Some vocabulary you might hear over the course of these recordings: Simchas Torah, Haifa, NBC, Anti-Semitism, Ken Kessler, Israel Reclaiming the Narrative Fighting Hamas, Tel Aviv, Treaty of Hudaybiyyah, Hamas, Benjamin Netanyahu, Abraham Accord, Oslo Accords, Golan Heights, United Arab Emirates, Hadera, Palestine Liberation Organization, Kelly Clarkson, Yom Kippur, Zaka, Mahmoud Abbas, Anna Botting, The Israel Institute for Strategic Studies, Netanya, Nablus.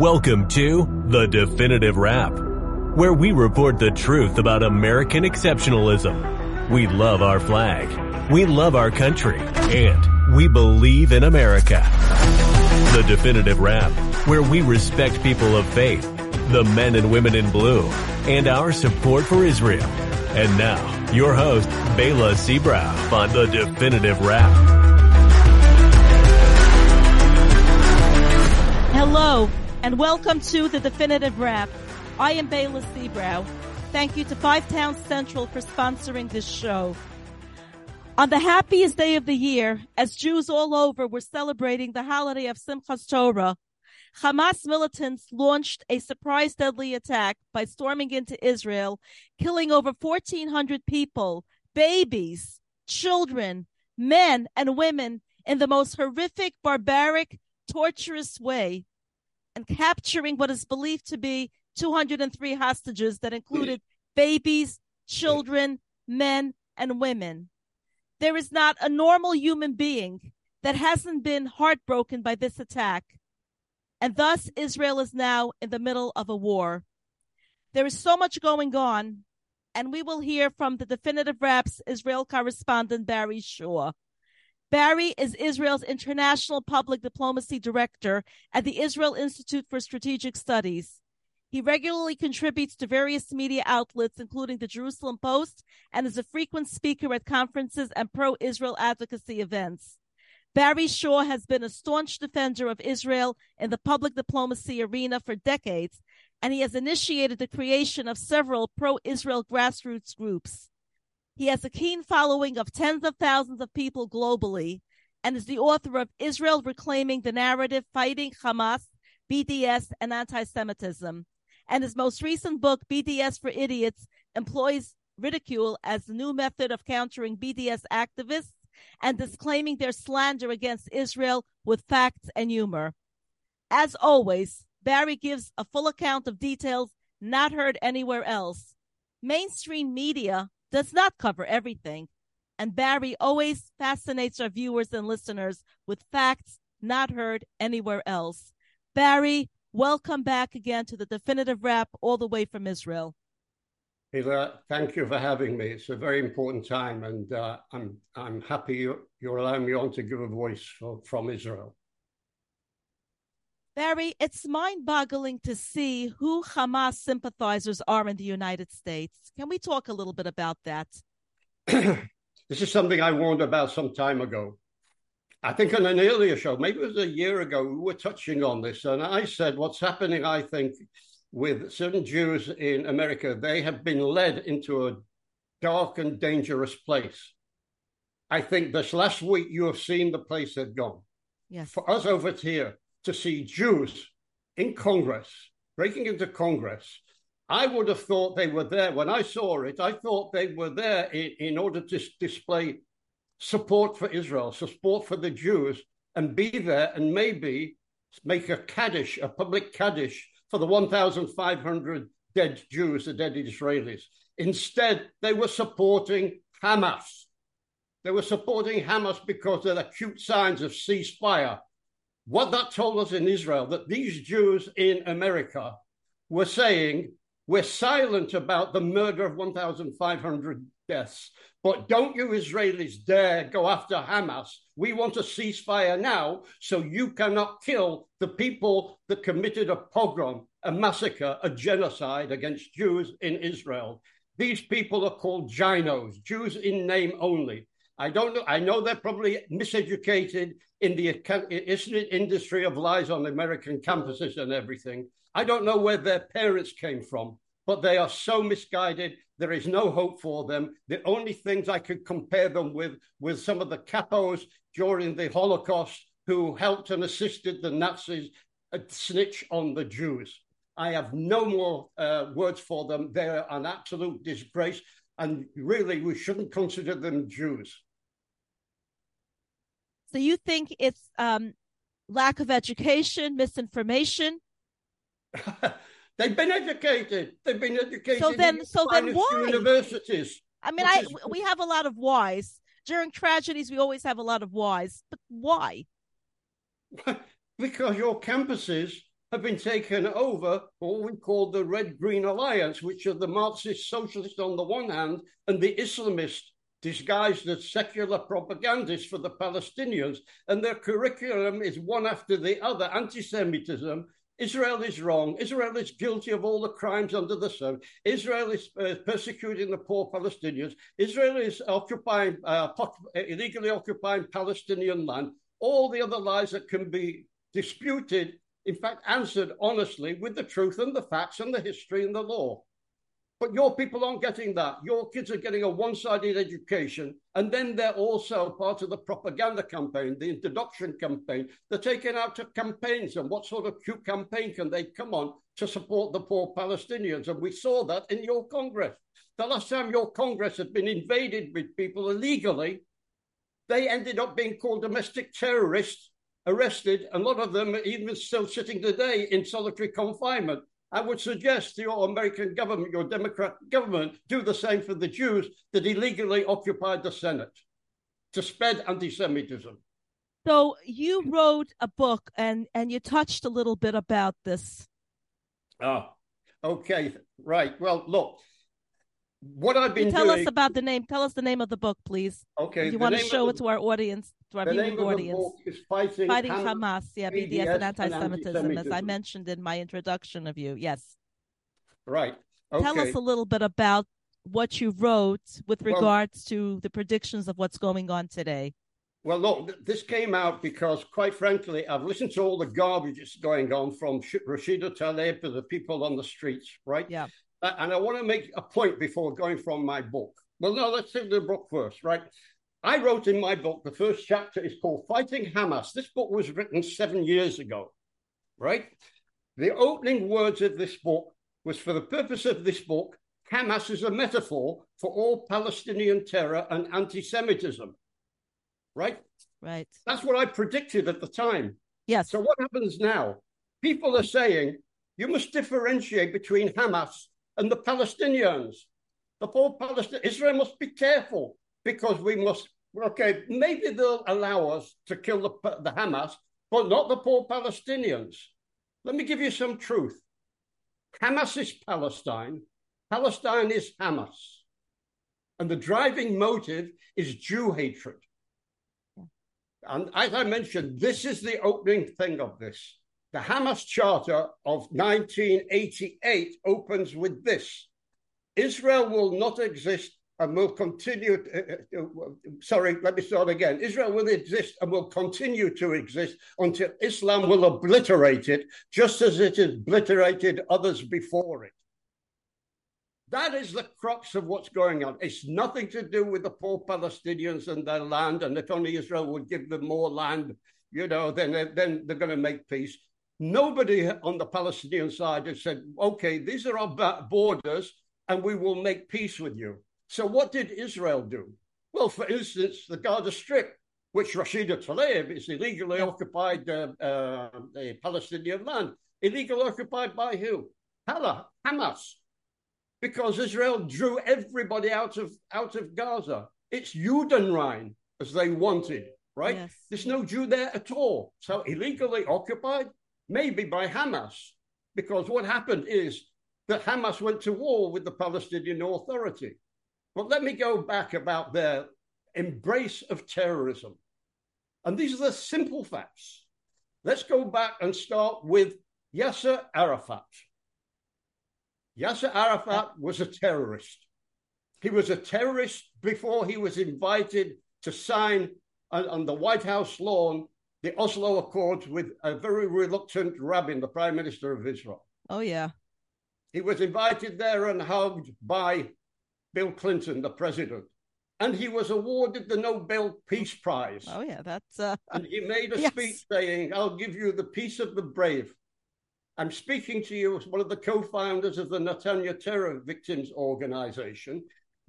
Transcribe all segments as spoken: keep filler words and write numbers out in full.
Welcome to The Definitive Wrap, where we report the truth about American exceptionalism. We love our flag, we love our country, and we believe in America. The Definitive Wrap, where we respect people of faith, the men and women in blue, and our support for Israel. And now, your host, Baila Sebrow, on The Definitive Wrap. Hello, and welcome to The Definitive Wrap. I am Baila Sebrow. Thank you to Five Towns Central for sponsoring this show. On the happiest day of the year, as Jews all over were celebrating the holiday of Simchas Torah, Hamas militants launched a surprise deadly attack by storming into Israel, killing over fourteen hundred people, babies, children, men, and women in the most horrific, barbaric, torturous way, and capturing what is believed to be two hundred three hostages that included babies, children, men, and women. There is not a normal human being that hasn't been heartbroken by this attack. And thus, Israel is now in the middle of a war. There is so much going on, and we will hear from The Definitive Wrap's Israel correspondent, Barry Shaw. Barry is Israel's International Public Diplomacy Director at the Israel Institute for Strategic Studies. He regularly contributes to various media outlets, including the Jerusalem Post, and is a frequent speaker at conferences and pro-Israel advocacy events. Barry Shaw has been a staunch defender of Israel in the public diplomacy arena for decades, and he has initiated the creation of several pro-Israel grassroots groups. He has a keen following of tens of thousands of people globally and is the author of Israel Reclaiming the Narrative Fighting Hamas, B D S, and Anti-Semitism. And his most recent book, B D S for Idiots, employs ridicule as the new method of countering B D S activists and disclaiming their slander against Israel with facts and humor. As always, Barry gives a full account of details not heard anywhere else. Mainstream media does not cover everything, and Barry always fascinates our viewers and listeners with facts not heard anywhere else. Barry, welcome back again to The Definitive Wrap, all the way from Israel. Hila, thank you for having me. It's a very important time, and uh, I'm I'm happy you, you're allowing me on to give a voice for, from Israel. Barry, it's mind-boggling to see who Hamas sympathizers are in the United States. Can we talk a little bit about that? This is something I warned about some time ago. I think on an earlier show, maybe it was a year ago, we were touching on this. And I said, what's happening, I think, with certain Jews in America, they have been led into a dark and dangerous place. I think this last week, you have seen the place they've gone. Yes. For us over here, to see Jews in Congress, breaking into Congress, I would have thought they were there. When I saw it, I thought they were there in, in order to display support for Israel, support for the Jews, and be there and maybe make a Kaddish, a public Kaddish for the fifteen hundred dead Jews, the dead Israelis. Instead, they were supporting Hamas. They were supporting Hamas because there are cute signs of ceasefire. What that told us in Israel, that these Jews in America were saying, we're silent about the murder of fifteen hundred deaths, but don't you Israelis dare go after Hamas. We want a ceasefire now, so you cannot kill the people that committed a pogrom, a massacre, a genocide against Jews in Israel. These people are called gynos, Jews in name only. I don't know. I know they're probably miseducated in the industry of lies on American campuses and everything. I don't know where their parents came from, but they are so misguided. There is no hope for them. The only things I could compare them with was some of the capos during the Holocaust who helped and assisted the Nazis snitch on the Jews. I have no more uh, words for them. They are an absolute disgrace. And really, we shouldn't consider them Jews. So you think it's um, lack of education, misinformation? They've been educated. They've been educated. So then, in so then why? Universities. I mean, I is... we have a lot of whys. During tragedies, we always have a lot of whys. But why? Because your campuses have been taken over by what we call the Red Green Alliance, which are the Marxist socialists on the one hand and the Islamists disguised as secular propagandists for the Palestinians. And their curriculum is one after the other: anti-Semitism, Israel is wrong, Israel is guilty of all the crimes under the sun, Israel is uh, persecuting the poor Palestinians, Israel is occupying, uh, illegally occupying Palestinian land. All the other lies that can be disputed, in fact, answered honestly with the truth and the facts and the history and the law. But your people aren't getting that. Your kids are getting a one-sided education, and then they're also part of the propaganda campaign, the introduction campaign. They're taken out to campaigns, and what sort of cute campaign can they come on to support the poor Palestinians? And we saw that in your Congress. The last time your Congress had been invaded with people illegally, they ended up being called domestic terrorists, arrested, and a lot of them are even still sitting today in solitary confinement. I would suggest to your American government, your Democrat government, do the same for the Jews that illegally occupied the Senate to spread anti-Semitism. So you wrote a book, and, and you touched a little bit about this. Oh, okay. Right. Well, look, what I've been tell doing... Tell us about the name. Tell us the name of the book, please. Okay. You want to show it to our audience, to our viewing audience. The book is Fighting, Fighting Ham- Hamas, yeah, B D S, B D S and anti-Semitism, and anti-Semitism, as I mentioned in my introduction of you. Yes. Right. Okay. Tell us a little bit about what you wrote with regards well, to the predictions of what's going on today. Well, look, this came out because, quite frankly, I've listened to all the garbage that's going on from Rashida Tlaib to the people on the streets, right? Yeah. And I want to make a point before going from my book. Well, no, let's do the book first, right? I wrote in my book, the first chapter is called Fighting Hamas. This book was written seven years ago, right? The opening words of this book was, for the purpose of this book, Hamas is a metaphor for all Palestinian terror and anti-Semitism, right? Right. That's what I predicted at the time. Yes. So what happens now? People are saying, you must differentiate between Hamas and the Palestinians. The poor Palestinians, Israel must be careful, because we must, okay, maybe they'll allow us to kill the, the Hamas, but not the poor Palestinians. Let me give you some truth. Hamas is Palestine. Palestine is Hamas. And the driving motive is Jew hatred. And as I mentioned, this is the opening thing of this. The Hamas Charter of nineteen eighty-eight opens with this: Israel will not exist and will continue, uh, uh, sorry, let me start again. Israel will exist and will continue to exist until Islam will obliterate it, just as it obliterated others before it. That is the crux of what's going on. It's nothing to do with the poor Palestinians and their land, and if only Israel would give them more land, you know, then, then they're going to make peace. Nobody on the Palestinian side has said, okay, these are our borders and we will make peace with you. So what did Israel do? Well, for instance, the Gaza Strip, which Rashida Tlaib is illegally occupied uh, uh, the Palestinian land, illegally occupied by who? Hamas, because Israel drew everybody out of, out of Gaza. It's Judenrein, as they wanted, right? Yes. There's no Jew there at all. So illegally occupied, maybe by Hamas, because what happened is that Hamas went to war with the Palestinian Authority. But let me go back about their embrace of terrorism. And these are the simple facts. Let's go back and start with Yasser Arafat. Yasser Arafat was a terrorist. He was a terrorist before he was invited to sign on, on the White House lawn the Oslo Accords with a very reluctant Rabin, the Prime Minister of Israel. Oh, yeah. He was invited there and hugged by Bill Clinton, the president. And he was awarded the Nobel Peace Prize. Oh, yeah, that's... Uh... And he made a yes. speech saying, I'll give you the peace of the brave. I'm speaking to you as one of the co-founders of the Netanya Terror Victims Organization,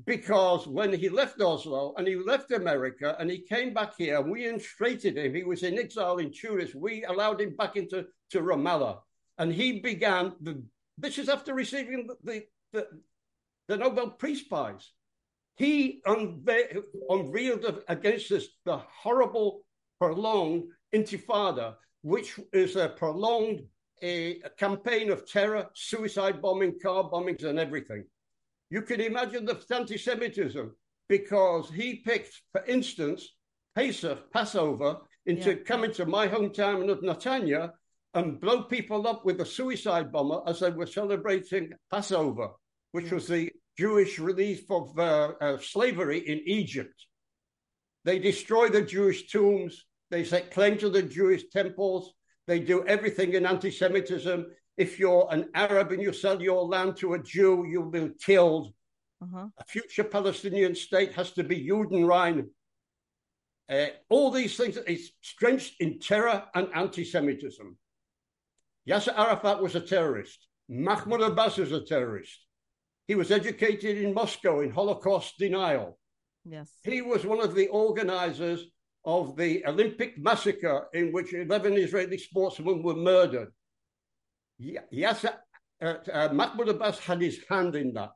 because when he left Oslo and he left America and he came back here, and we instrated him. He was in exile in Tunis. We allowed him back into to Ramallah. And he began, the, this is after receiving the the, the Nobel Peace Prize. He unve- unveiled against us the horrible, prolonged intifada, which is a prolonged a, a campaign of terror, suicide bombing, car bombings and everything. You can imagine the anti-Semitism, because he picked, for instance, Passover into yeah. coming to my hometown of Netanya and blow people up with a suicide bomber as they were celebrating Passover, which yeah. was the Jewish relief of uh, uh, slavery in Egypt. They destroy the Jewish tombs. They set claim to the Jewish temples. They do everything in anti-Semitism. If you're an Arab and you sell your land to a Jew, you'll be killed. Uh-huh. A future Palestinian state has to be Judenrein. Uh, all these things is drenched in terror and anti-Semitism. Yasser Arafat was a terrorist. Mahmoud Abbas is a terrorist. He was educated in Moscow in Holocaust denial. Yes. He was one of the organizers of the Olympic massacre in which eleven Israeli sportsmen were murdered. Yasser, uh, uh, Mahmoud Abbas had his hand in that.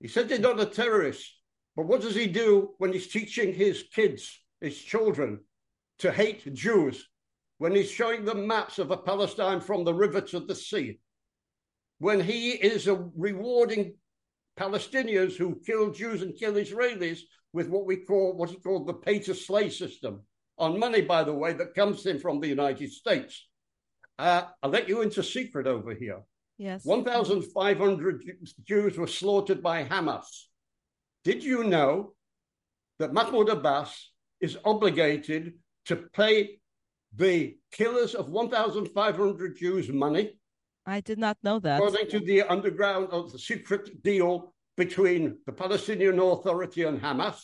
He said he's not a terrorist, but what does he do when he's teaching his kids, his children, to hate Jews? When he's showing them maps of a Palestine from the river to the sea? When he is rewarding Palestinians who kill Jews and kill Israelis with what we call, what he called the pay-to-slay system, on money, by the way, that comes in from the United States. Uh, I'll let you into secret over here. Yes. one thousand five hundred Jews were slaughtered by Hamas. Did you know that Mahmoud Abbas is obligated to pay the killers of one thousand five hundred Jews money? I did not know that. According to the underground of the secret deal between the Palestinian Authority and Hamas.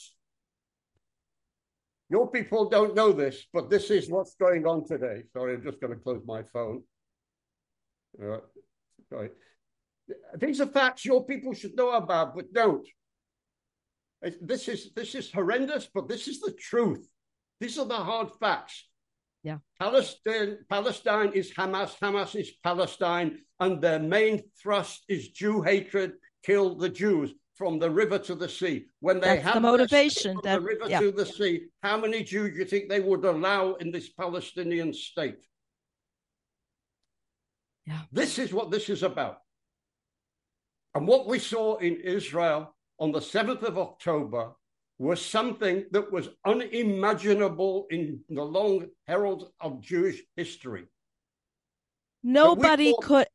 Your people don't know this, but this is what's going on today. Sorry, I'm just going to close my phone. Uh, sorry. These are facts your people should know about, but don't. This is this is horrendous, but this is the truth. These are the hard facts. Yeah. Palestine, Palestine is Hamas, Hamas is Palestine, and their main thrust is Jew hatred, kill the Jews from the river to the sea. When they That's have the motivation, that, from the river yeah. to the yeah. sea, how many Jews do you think they would allow in this Palestinian state? Yeah. This is what this is about. And what we saw in Israel on the seventh of October was something that was unimaginable in the long herald of Jewish history. Nobody thought, could,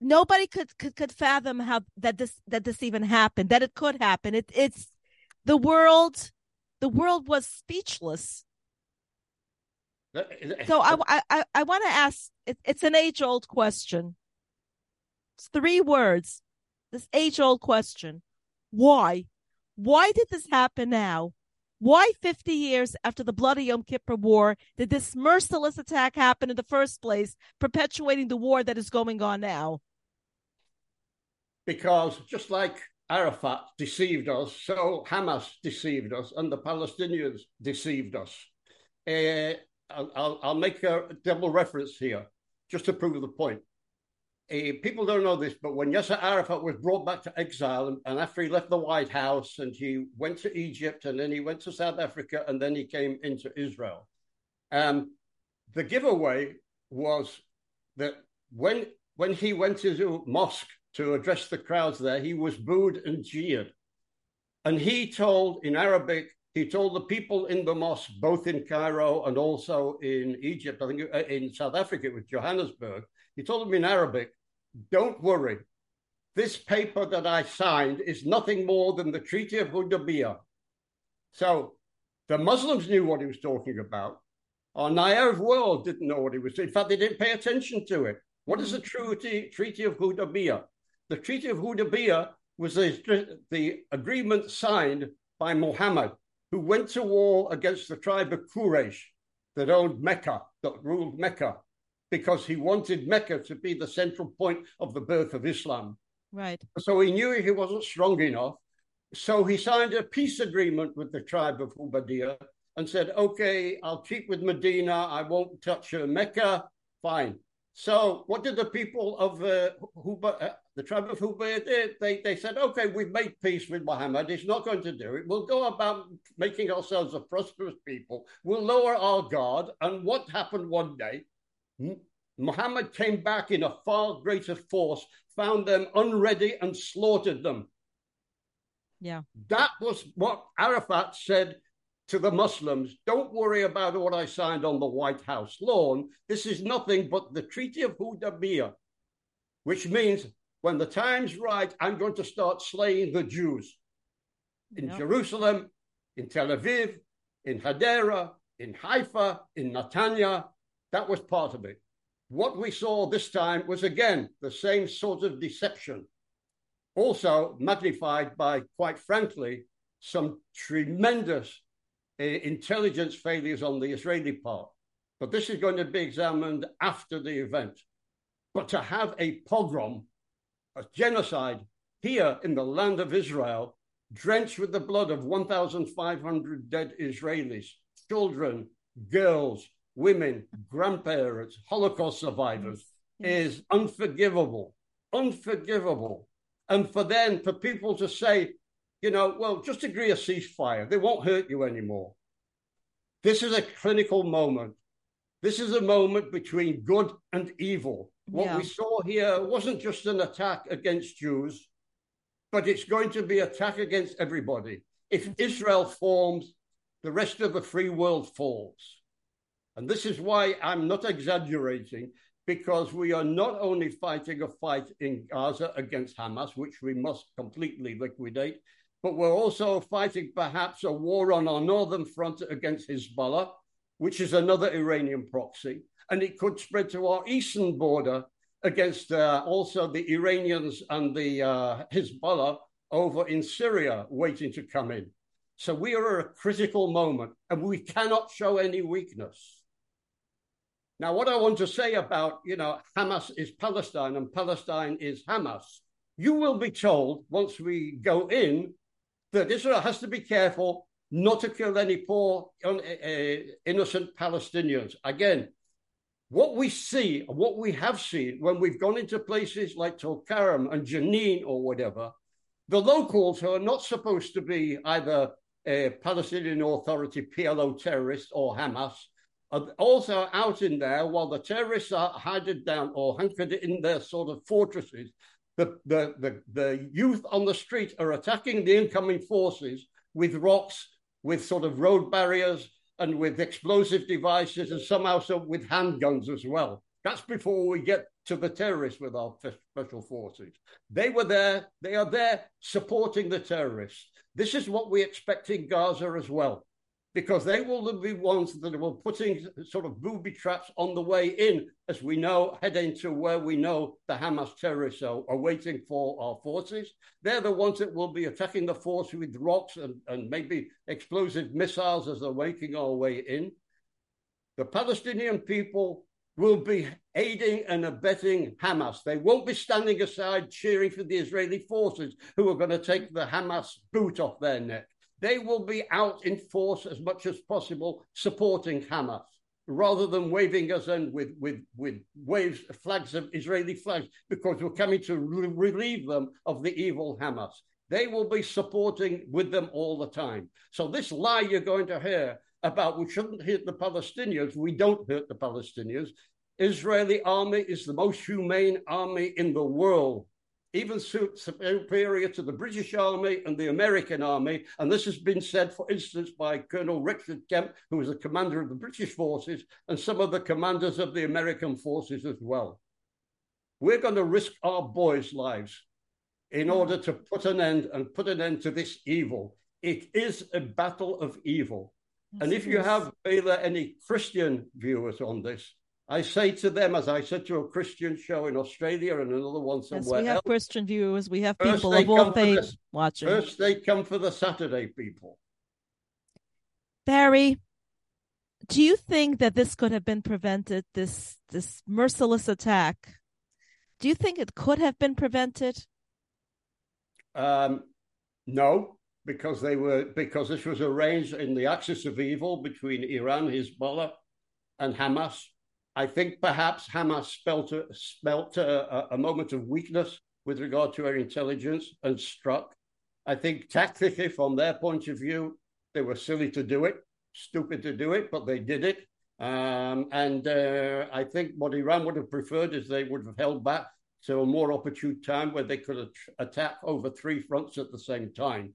nobody could, could could fathom how that this that this even happened, that it could happen. It it's the world, the world was speechless. That, that, so I I I want to ask. It, it's an age-old question. It's three words. This age-old question: why? Why did this happen now? Why fifty years after the bloody Yom Kippur War did this merciless attack happen in the first place, perpetuating the war that is going on now? Because just like Arafat deceived us, so Hamas deceived us, and the Palestinians deceived us. Uh, I'll, I'll make a double reference here, just to prove the point. Uh, people don't know this, but when Yasser Arafat was brought back to exile, and, and after he left the White House and he went to Egypt and then he went to South Africa and then he came into Israel, um, the giveaway was that when when he went to mosque to address the crowds there, he was booed and jeered. And he told, in Arabic, he told the people in the mosque, both in Cairo and also in Egypt, I think in South Africa, it was Johannesburg, he told them in Arabic, don't worry, this paper that I signed is nothing more than the Treaty of Hudaybiyyah. So the Muslims knew what he was talking about. Our naive world didn't know what he was saying. In fact, they didn't pay attention to it. What is the treaty, treaty of Hudaybiyyah? The Treaty of Hudaybiyyah was the, the agreement signed by Muhammad, who went to war against the tribe of Quraysh that owned Mecca, that ruled Mecca, because he wanted Mecca to be the central point of the birth of Islam. Right. So he knew he wasn't strong enough. So he signed a peace agreement with the tribe of Hudaybiyyah and said, okay, I'll keep with Medina. I won't touch Mecca. Fine. So what did the people of uh, Huba, uh, the tribe of Hudaybiyyah do? They, they said, okay, we've made peace with Muhammad. He's not going to do it. We'll go about making ourselves a prosperous people. We'll lower our guard. And what happened one day? Muhammad came back in a far greater force, found them unready and slaughtered them. Yeah. That was what Arafat said to the Muslims. Don't worry about what I signed on the White House lawn. This is nothing but the Treaty of Hudaybiyyah, which means when the time's right, I'm going to start slaying the Jews in yep. Jerusalem, in Tel Aviv, in Hadera, in Haifa, in Netanya. That was part of it. What we saw this time was, again, the same sort of deception, also magnified by, quite frankly, some tremendous uh, intelligence failures on the Israeli part. But this is going to be examined after the event. But to have a pogrom, a genocide, here in the land of Israel, drenched with the blood of one thousand five hundred dead Israelis, children, girls, women, grandparents, Holocaust survivors, yes. is unforgivable, unforgivable. And for then, for people to say, you know, well, just agree a ceasefire. They won't hurt you anymore. This is a clinical moment. This is a moment between good and evil. What yeah. we saw here wasn't just an attack against Jews, but it's going to be an attack against everybody. If Israel forms, the rest of the free world falls. And this is why I'm not exaggerating, because we are not only fighting a fight in Gaza against Hamas, which we must completely liquidate, but we're also fighting perhaps a war on our northern front against Hezbollah, which is another Iranian proxy. And it could spread to our eastern border against uh, also the Iranians and the uh, Hezbollah over in Syria waiting to come in. So we are at a critical moment, and we cannot show any weakness. Now, what I want to say about, you know, Hamas is Palestine and Palestine is Hamas. You will be told once we go in that Israel has to be careful not to kill any poor, un- uh, innocent Palestinians. Again, what we see, what we have seen when we've gone into places like Tulkarm and Jenin or whatever, the locals who are not supposed to be either uh, Palestinian Authority, P L O terrorists or Hamas, are also out in there while the terrorists are hidden down or hunkered in their sort of fortresses. The, the, the, the youth on the street are attacking the incoming forces with rocks, with sort of road barriers and with explosive devices and somehow so with handguns as well. That's before we get to the terrorists with our special forces. They were there, they are there supporting the terrorists. This is what we expect in Gaza as well, because they will be ones that were putting sort of booby traps on the way in, as we know, heading to where we know the Hamas terrorists are, are waiting for our forces. They're the ones that will be attacking the force with rocks and, and maybe explosive missiles as they're making our way in. The Palestinian people will be aiding and abetting Hamas. They won't be standing aside cheering for the Israeli forces who are going to take the Hamas boot off their neck. They will be out in force as much as possible supporting Hamas, rather than waving us in with, with, with waves, flags of Israeli flags, because we're coming to re- relieve them of the evil Hamas. They will be supporting with them all the time. So this lie you're going to hear about we shouldn't hurt the Palestinians, we don't hurt the Palestinians. Israeli army is the most humane army in the world, even superior to the British army and the American army. And this has been said, for instance, by Colonel Richard Kemp, who was the commander of the British forces, and some of the commanders of the American forces as well. We're going to risk our boys' lives in order to put an end and put an end to this evil. It is a battle of evil. And if you have, Baila, any Christian viewers on this, I say to them, as I said to a Christian show in Australia and another one somewhere else. Yes, we have else, Christian viewers. We have people of all faiths watching. First, they come for the Saturday people. Barry, do you think that this could have been prevented, this this merciless attack? Do you think it could have been prevented? Um, no. Because they were, because this was arranged in the axis of evil between Iran, Hezbollah, and Hamas. I think perhaps Hamas spelt a, spelt a, a moment of weakness with regard to her intelligence and struck. I think tactically, from their point of view, they were silly to do it, stupid to do it, but they did it. Um, and uh, I think what Iran would have preferred is they would have held back to a more opportune time where they could at- attack over three fronts at the same time,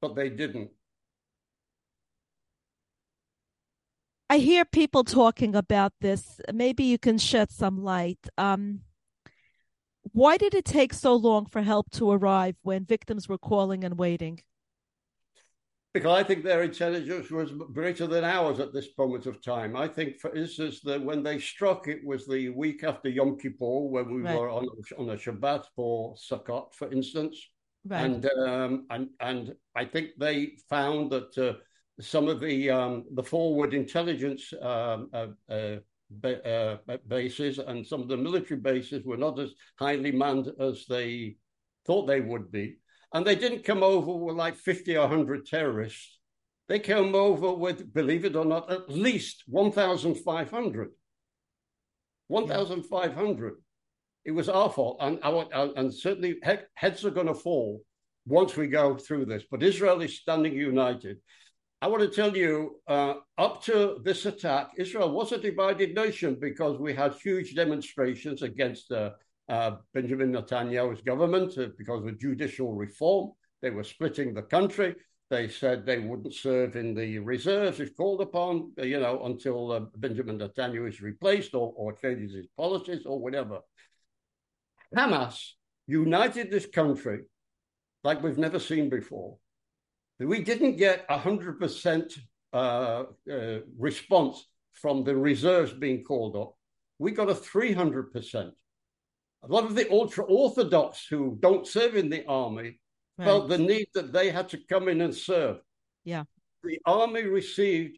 but they didn't. I hear people talking about this. Maybe you can shed some light. Um, why did it take so long for help to arrive when victims were calling and waiting? Because I think their intelligence was greater than ours at this moment of time. I think, for instance, that when they struck, it was the week after Yom Kippur, where we right. were on, on a Shabbat for Sukkot, for instance. Right. And, um, and and I think they found that uh, some of the um, the forward intelligence um, uh, uh, ba- uh, bases and some of the military bases were not as highly manned as they thought they would be. And they didn't come over with like fifty or one hundred terrorists. They came over with, believe it or not, at least fifteen hundred. fifteen hundred. It was our fault. And, and certainly heads are going to fall once we go through this. But Israel is standing united. I want to tell you, uh, up to this attack, Israel was a divided nation because we had huge demonstrations against the uh, Uh, Benjamin Netanyahu's government, uh, because of judicial reform. They were splitting the country. They said they wouldn't serve in the reserves if called upon, you know, until uh, Benjamin Netanyahu is replaced or, or changes his policies or whatever. Hamas united this country like we've never seen before. We didn't get one hundred percent uh, uh, response from the reserves being called up. We got a three hundred percent. A lot of the ultra-Orthodox who don't serve in the army right. felt the need that they had to come in and serve. Yeah, the army received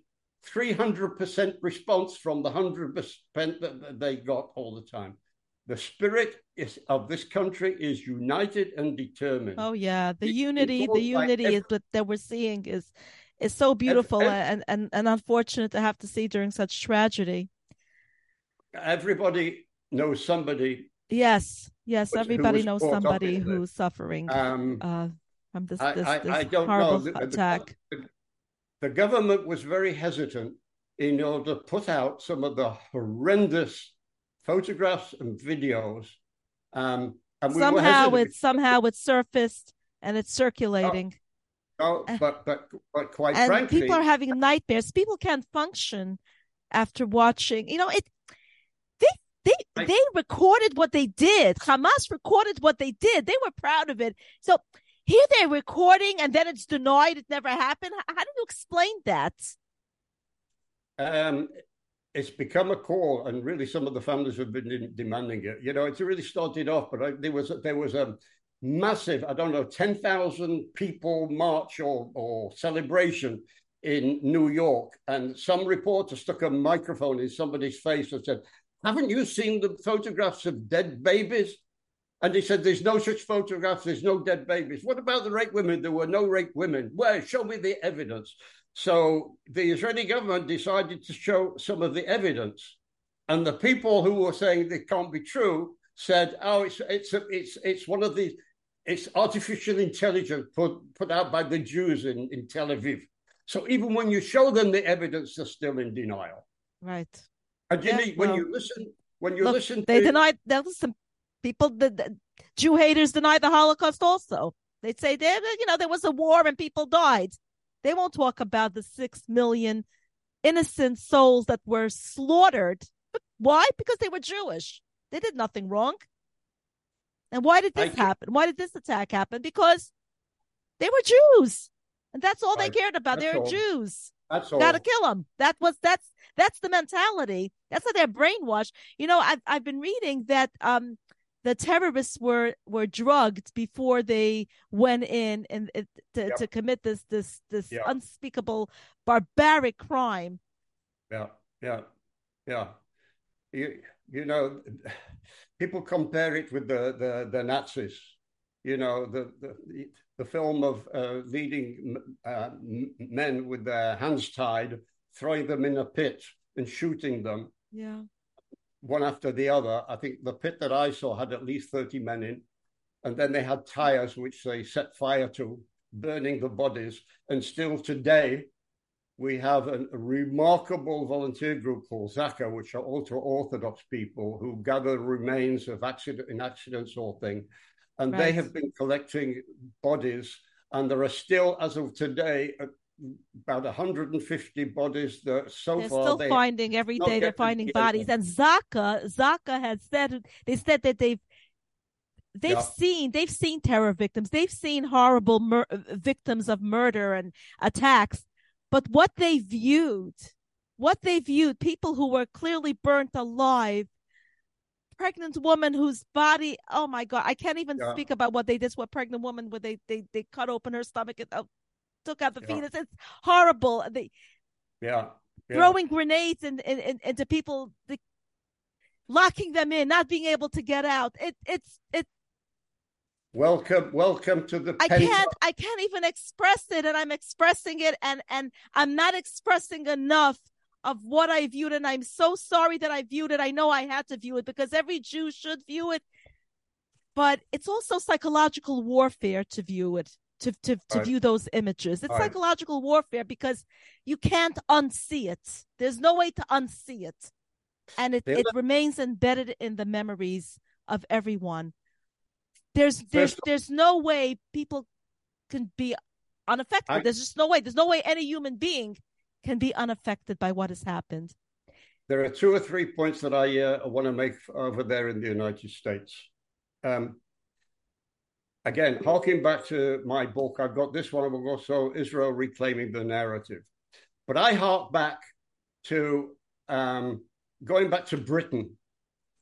three hundred percent response from the one hundred percent that they got all the time. The spirit is, of this country is united and determined. Oh, yeah. The it's unity, the unity every- is what that we're seeing is is so beautiful every- and, and, and unfortunate to have to see during such tragedy. Everybody knows somebody. Yes, yes. Everybody knows somebody who's suffering um, uh, from this, this, I, I, this I don't horrible know. The, attack. The, the government was very hesitant in order to put out some of the horrendous photographs and videos. Um, and we somehow it somehow it surfaced and it's circulating. Oh, oh but but but quite and frankly, people are having nightmares. People can't function after watching. You know it. They I, they recorded what they did. Hamas recorded what they did. They were proud of it. So here they're recording and then it's denied. It never happened. How, how do you explain that? Um, it's become a call, and really some of the families have been de- demanding it. You know, it's really started off, but I, there was there was a massive, I don't know, ten thousand people march or or celebration in New York, and some reporter stuck a microphone in somebody's face and said, "Haven't you seen the photographs of dead babies?" And they said, "There's no such photographs. There's no dead babies." "What about the raped women?" "There were no raped women." "Where? Show me the evidence." So the Israeli government decided to show some of the evidence. And the people who were saying they can't be true said, "Oh, it's it's it's it's one of the it's artificial intelligence put, put out by the Jews in, in Tel Aviv." So even when you show them the evidence, they're still in denial. Right. And yeah, when well, you listen, when you look, listen, they to... denied. There was some people, the, the Jew haters deny the Holocaust. Also, they say there, you know, there was a war and people died. They won't talk about the six million innocent souls that were slaughtered. But why? Because they were Jewish. They did nothing wrong. And why did this I happen? Think... Why did this attack happen? Because they were Jews, and that's all I, they cared about. They were all. Jews. That's all. Gotta kill them. That was that's that's the mentality. That's how they're brainwashed. You know, I've I've been reading that um the terrorists were were drugged before they went in and it, to, yep. to commit this this this yep. unspeakable barbaric crime. Yeah, yeah, yeah. You you know, people compare it with the the, the Nazis. You know, the the, the film of uh, leading uh, men with their hands tied, throwing them in a pit and shooting them. Yeah. One after the other. I think the pit that I saw had at least thirty men in. And then they had tires, which they set fire to, burning the bodies. And still today, we have a, a remarkable volunteer group called Zaka, which are ultra-Orthodox people who gather remains of accident, in accidents or thing. And right. they have been collecting bodies, and there are still, as of today, about one hundred fifty bodies that so they're far... Still they finding, every day they're finding bodies. Them. And Zaka, Zaka has said, they said that they've They've yeah. seen they've seen terror victims. They've seen horrible mur- victims of murder and attacks. But what they viewed, what they viewed, people who were clearly burnt alive, pregnant woman whose body, oh, my God, I can't even yeah. speak about what they did to a pregnant woman where they, they, they cut open her stomach and uh, took out the yeah. fetus. It's horrible. They, yeah. yeah. Throwing grenades in, in, in, into people, the, locking them in, not being able to get out. It, it's it's. Welcome, welcome to the. I pen- can't, I can't even express it, and I'm expressing it, and, and I'm not expressing enough of what I viewed, and I'm so sorry that I viewed it. I know I had to view it because every Jew should view it, but it's also psychological warfare to view it, to to, to view those images. It's All psychological right. warfare because you can't unsee it. There's no way to unsee it, and it, it remains embedded in the memories of everyone. There's there's there's no way people can be unaffected. I, there's just no way. There's no way any human being can be unaffected by what has happened. There are two or three points that I uh, want to make over there in the United States. Um, again, harking back to my book, I've got this one, and also Israel Reclaiming the Narrative. But I hark back to um, going back to Britain.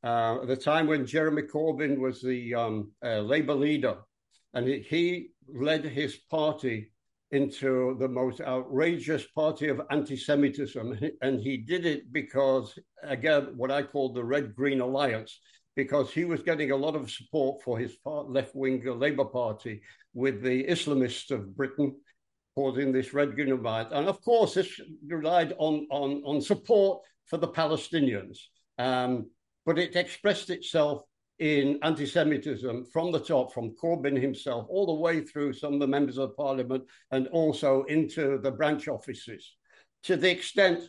Uh, at the time when Jeremy Corbyn was the um, uh, Labour leader, and it, he led his party into the most outrageous party of anti-Semitism. And he did it because, again, what I call the Red Green Alliance, because he was getting a lot of support for his left-wing Labour Party with the Islamists of Britain, causing this Red Green Alliance. And, of course, this relied on, on, on support for the Palestinians. Um, But it expressed itself in anti-Semitism from the top, from Corbyn himself, all the way through some of the members of parliament and also into the branch offices, to the extent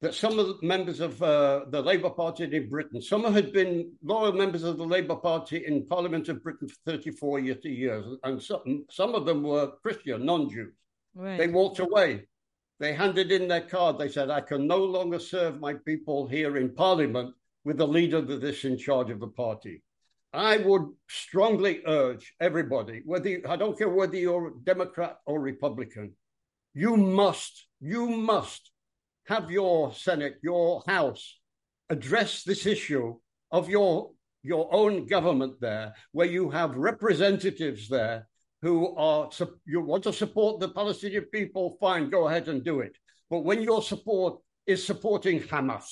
that some of the members of uh, the Labour Party in Britain, some had been loyal members of the Labour Party in Parliament of Britain for thirty-four years, and some, some of them were Christian, non-Jews. Right. They walked away. They handed in their card. They said, I can no longer serve my people here in Parliament with the leader that is in charge of the party. I would strongly urge everybody, whether you, I don't care whether you're Democrat or Republican, you must, you must have your Senate, your House, address this issue of your, your own government there, where you have representatives there who are, you want to support the Palestinian people, fine, go ahead and do it. But when your support is supporting Hamas,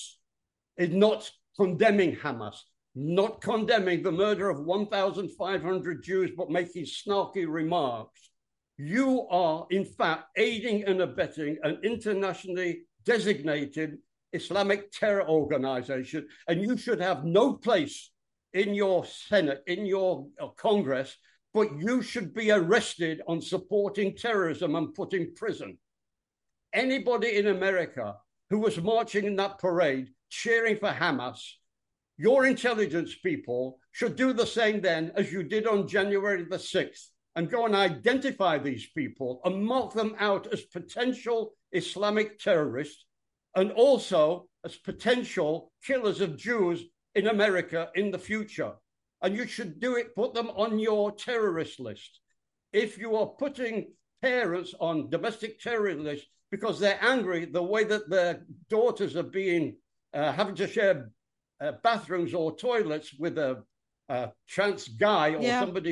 it's not condemning Hamas, not condemning the murder of one thousand five hundred Jews, but making snarky remarks, you are, in fact, aiding and abetting an internationally designated Islamic terror organization, and you should have no place in your Senate, in your uh, Congress, but you should be arrested on supporting terrorism and put in prison. Anybody in America who was marching in that parade cheering for Hamas, your intelligence people should do the same then as you did on January the sixth and go and identify these people and mark them out as potential Islamic terrorists and also as potential killers of Jews in America in the future. And you should do it, put them on your terrorist list. If you are putting parents on domestic terrorist lists because they're angry the way that their daughters are being Uh, having to share uh, bathrooms or toilets with a, a trans guy or yeah. somebody.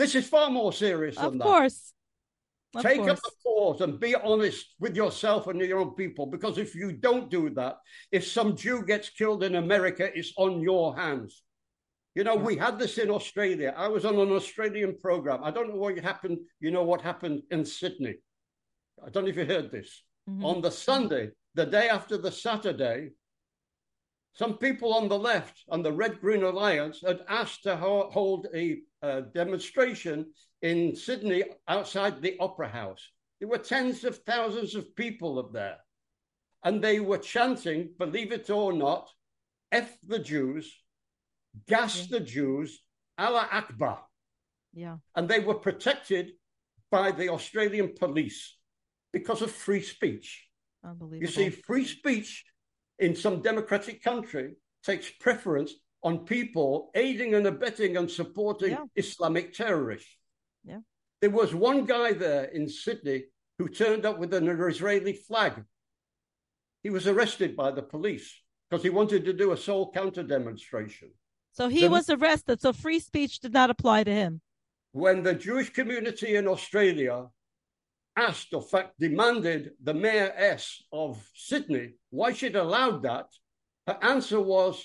This is far more serious of than course. that. Of Take course. Take up the cause and be honest with yourself and your own people, because if you don't do that, if some Jew gets killed in America, it's on your hands. You know, yeah. we had this in Australia. I was on an Australian program. I don't know what happened. You know what happened in Sydney? I don't know if you heard this. Mm-hmm. On the Sunday, the day after the Saturday, some people on the left and the Red Green Alliance had asked to ho- hold a uh, demonstration in Sydney outside the Opera House. There were tens of thousands of people up there. And they were chanting, believe it or not, F the Jews, gas yeah. the Jews, Allah Akbar. Yeah. And they were protected by the Australian police because of free speech. Unbelievable. You see, free speech in some democratic country takes preference on people aiding and abetting and supporting yeah. Islamic terrorists. Yeah. There was one guy there in Sydney who turned up with an Israeli flag. He was arrested by the police because he wanted to do a soul counter demonstration. So he so, was arrested. So free speech did not apply to him. When the Jewish community in Australia asked, or in fact demanded, the mayoress of Sydney why she'd allowed that, her answer was,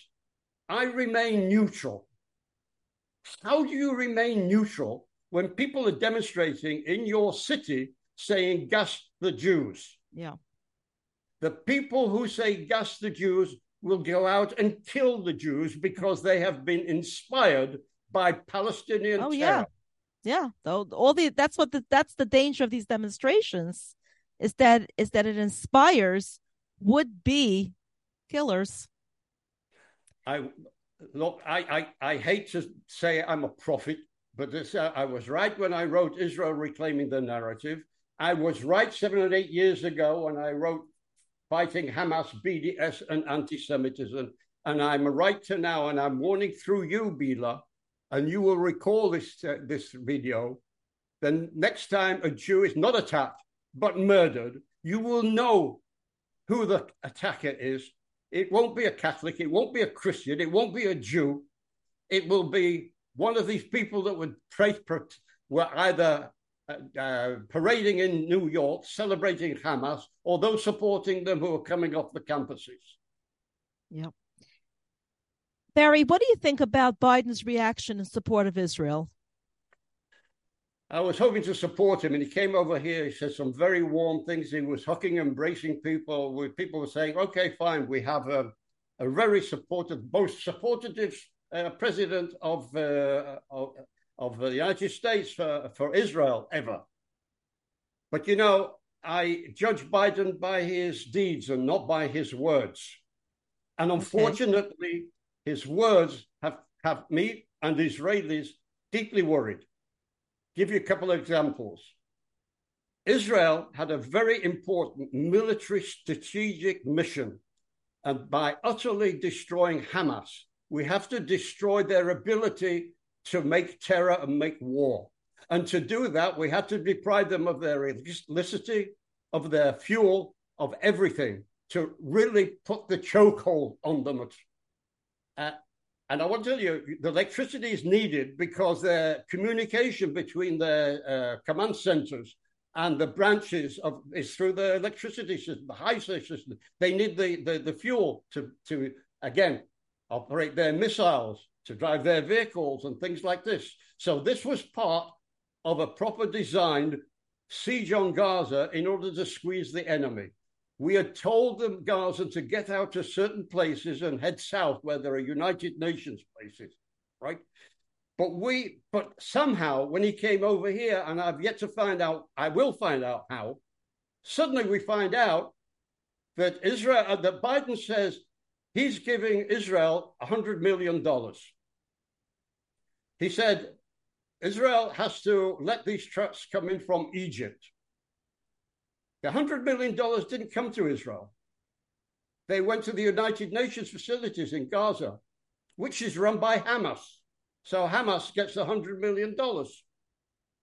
I remain neutral. How do you remain neutral when people are demonstrating in your city saying gas the Jews? Yeah. The people who say gas the Jews will go out and kill the Jews because they have been inspired by Palestinian oh, terror. Yeah. Yeah. So all the that's what the, that's the danger of these demonstrations is that is that it inspires would-be killers. I look, I, I, I hate to say I'm a prophet, but this, uh, I was right when I wrote Israel Reclaiming the Narrative. I was right seven and eight years ago when I wrote Fighting Hamas, B D S, and Anti-Semitism. And I'm right to now, and I'm warning through you, Bila, and you will recall this, uh, this video. Then next time a Jew is not attacked, but murdered, you will know who the attacker is. It won't be a Catholic, it won't be a Christian, it won't be a Jew. It will be one of these people that would pray, were either Uh, uh, parading in New York, celebrating Hamas, or those supporting them who are coming off the campuses. Yeah. Barry, what do you think about Biden's reaction in support of Israel? I was hoping to support him, and he came over here. He said some very warm things. He was hugging, embracing people. Where people were saying, okay, fine, we have a, a very supportive, most supportive uh, president of, uh, of of the United States for, for Israel ever. But, you know, I judge Biden by his deeds and not by his words. And unfortunately, okay. his words have, have me and Israelis deeply worried. Give you a couple of examples. Israel had a very important military strategic mission. And by utterly destroying Hamas, we have to destroy their ability to make terror and make war. And to do that, we had to deprive them of their electricity, of their fuel, of everything, to really put the chokehold on them. Uh, and I want to tell you, the electricity is needed because their communication between their uh, command centers and the branches of is through the electricity system, the high-sea system. They need the, the, the fuel to, to, again, operate their missiles, to drive their vehicles and things like this. So this was part of a proper designed siege on Gaza in order to squeeze the enemy. We had told them, Gaza, to get out to certain places and head south where there are United Nations places, right? But we, but somehow when he came over here, and I've yet to find out, I will find out how, suddenly we find out that Israel, that Biden says, he's giving Israel one hundred million dollars. He said, Israel has to let these trucks come in from Egypt. The one hundred million dollars didn't come to Israel. They went to the United Nations facilities in Gaza, which is run by Hamas. So Hamas gets one hundred million dollars.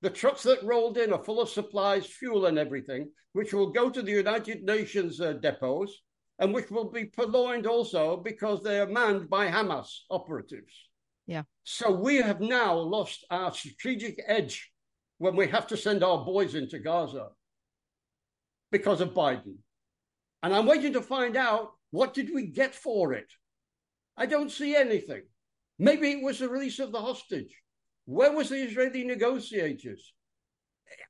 The trucks that rolled in are full of supplies, fuel and everything, which will go to the United Nations uh, depots, and which will be purloined also because they are manned by Hamas operatives. Yeah. So we have now lost our strategic edge when we have to send our boys into Gaza because of Biden. And I'm waiting to find out, what did we get for it? I don't see anything. Maybe it was the release of the hostage. Where was the Israeli negotiators?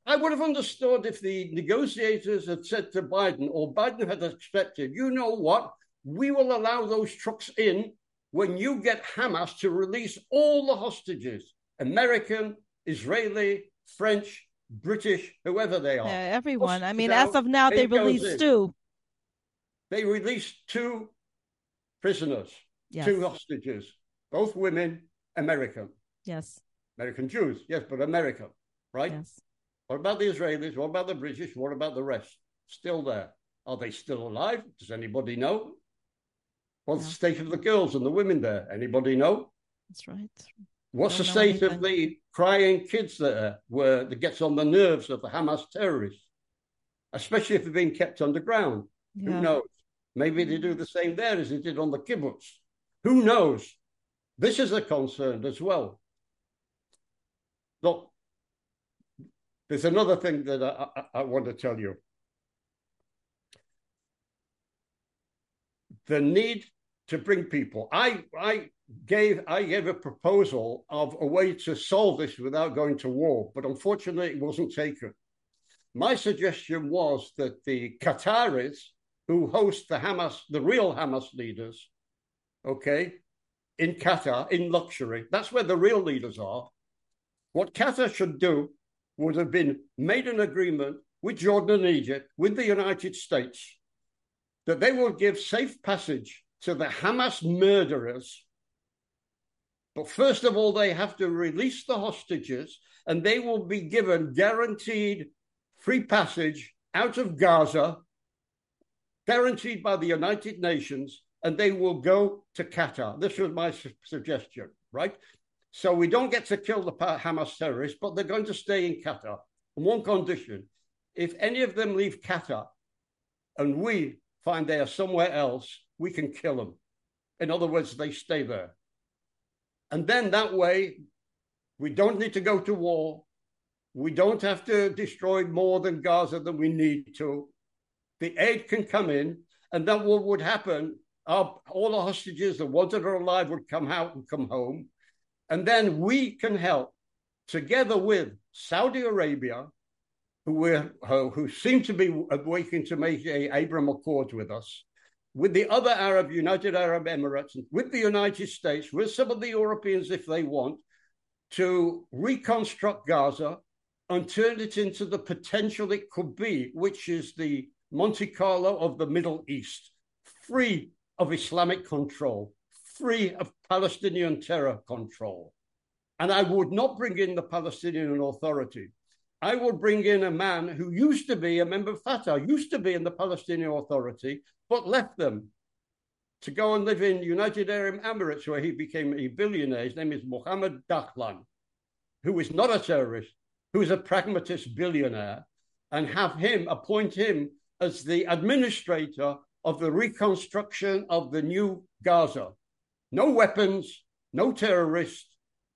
I would have understood if the negotiators had said to Biden, or Biden had accepted, you know what, we will allow those trucks in when you get Hamas to release all the hostages, American, Israeli, French, British, whoever they are. Yeah, everyone. I mean, as of now, they released two. They released two prisoners, yes. two hostages, both women, American. Yes. American Jews, yes, but American, right? Yes. What about the Israelis? What about the British? What about the rest? Still there. Are they still alive? Does anybody know? What's no. the state of the girls and the women there? Anybody know? That's right. What's the state anything. of the crying kids there where that gets on the nerves of the Hamas terrorists? Especially if they're being kept underground. Yeah. Who knows? Maybe they do the same there as they did on the kibbutz. Who knows? This is a concern as well. Look, there's another thing that I, I, I want to tell you. The need to bring people. I I gave I gave a proposal of a way to solve this without going to war, but unfortunately it wasn't taken. My suggestion was that the Qataris, who host the Hamas, the real Hamas leaders, okay, in Qatar, in luxury, that's where the real leaders are. What Qatar should do would have been made an agreement with Jordan and Egypt, with the United States, that they will give safe passage to the Hamas murderers. But first of all, they have to release the hostages and they will be given guaranteed free passage out of Gaza, guaranteed by the United Nations, and they will go to Qatar. This was my su- suggestion, right? So we don't get to kill the Hamas terrorists, but they're going to stay in Qatar on one condition. If any of them leave Qatar and we find they are somewhere else, we can kill them. In other words, they stay there. And then that way, we don't need to go to war. We don't have to destroy more than Gaza than we need to. The aid can come in, and then what would happen, our, all the hostages that wanted or alive would come out and come home. And then we can help, together with Saudi Arabia, who, we're, who seem to be waiting to make an Abraham Accord with us, with the other Arab, United Arab Emirates, with the United States, with some of the Europeans if they want, to reconstruct Gaza and turn it into the potential it could be, which is the Monte Carlo of the Middle East, free of Islamic control, free of Palestinian terror control. And I would not bring in the Palestinian Authority. I would bring in a man who used to be a member of Fatah, used to be in the Palestinian Authority, but left them to go and live in United Arab Emirates, where he became a billionaire. His name is Mohammed Dahlan, who is not a terrorist, who is a pragmatist billionaire, and have him, appoint him as the administrator of the reconstruction of the new Gaza. No weapons, no terrorists.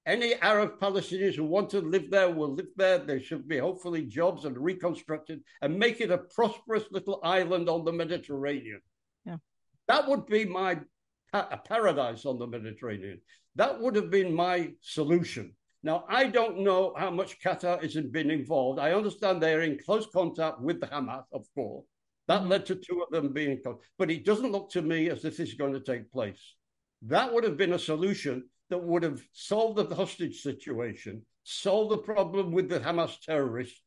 Any Arab Palestinians who want to live there will live there. There should be hopefully jobs and reconstructed and make it a prosperous little island on the Mediterranean. Yeah. That would be my a paradise on the Mediterranean. That would have been my solution. Now, I don't know how much Qatar has been involved. I understand they're in close contact with the Hamas, of course. That mm-hmm. led to two of them being in contact. But it doesn't look to me as if this is going to take place. That would have been a solution that would have solved the hostage situation, solved the problem with the Hamas terrorists,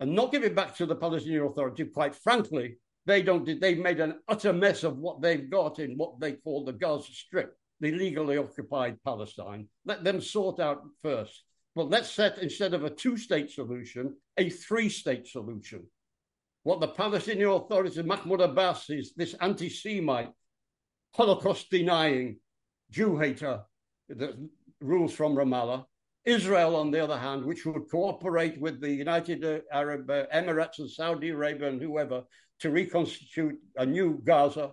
and not give it back to the Palestinian Authority. Quite frankly, they don't. They've made an utter mess of what they've got in what they call the Gaza Strip, the illegally occupied Palestine. Let them sort out first. But let's set, instead of a two-state solution, a three-state solution. What the Palestinian Authority, Mahmoud Abbas, is this anti-Semite, Holocaust-denying Jew hater that rules from Ramallah. Israel, on the other hand, which would cooperate with the United Arab Emirates and Saudi Arabia and whoever to reconstitute a new Gaza,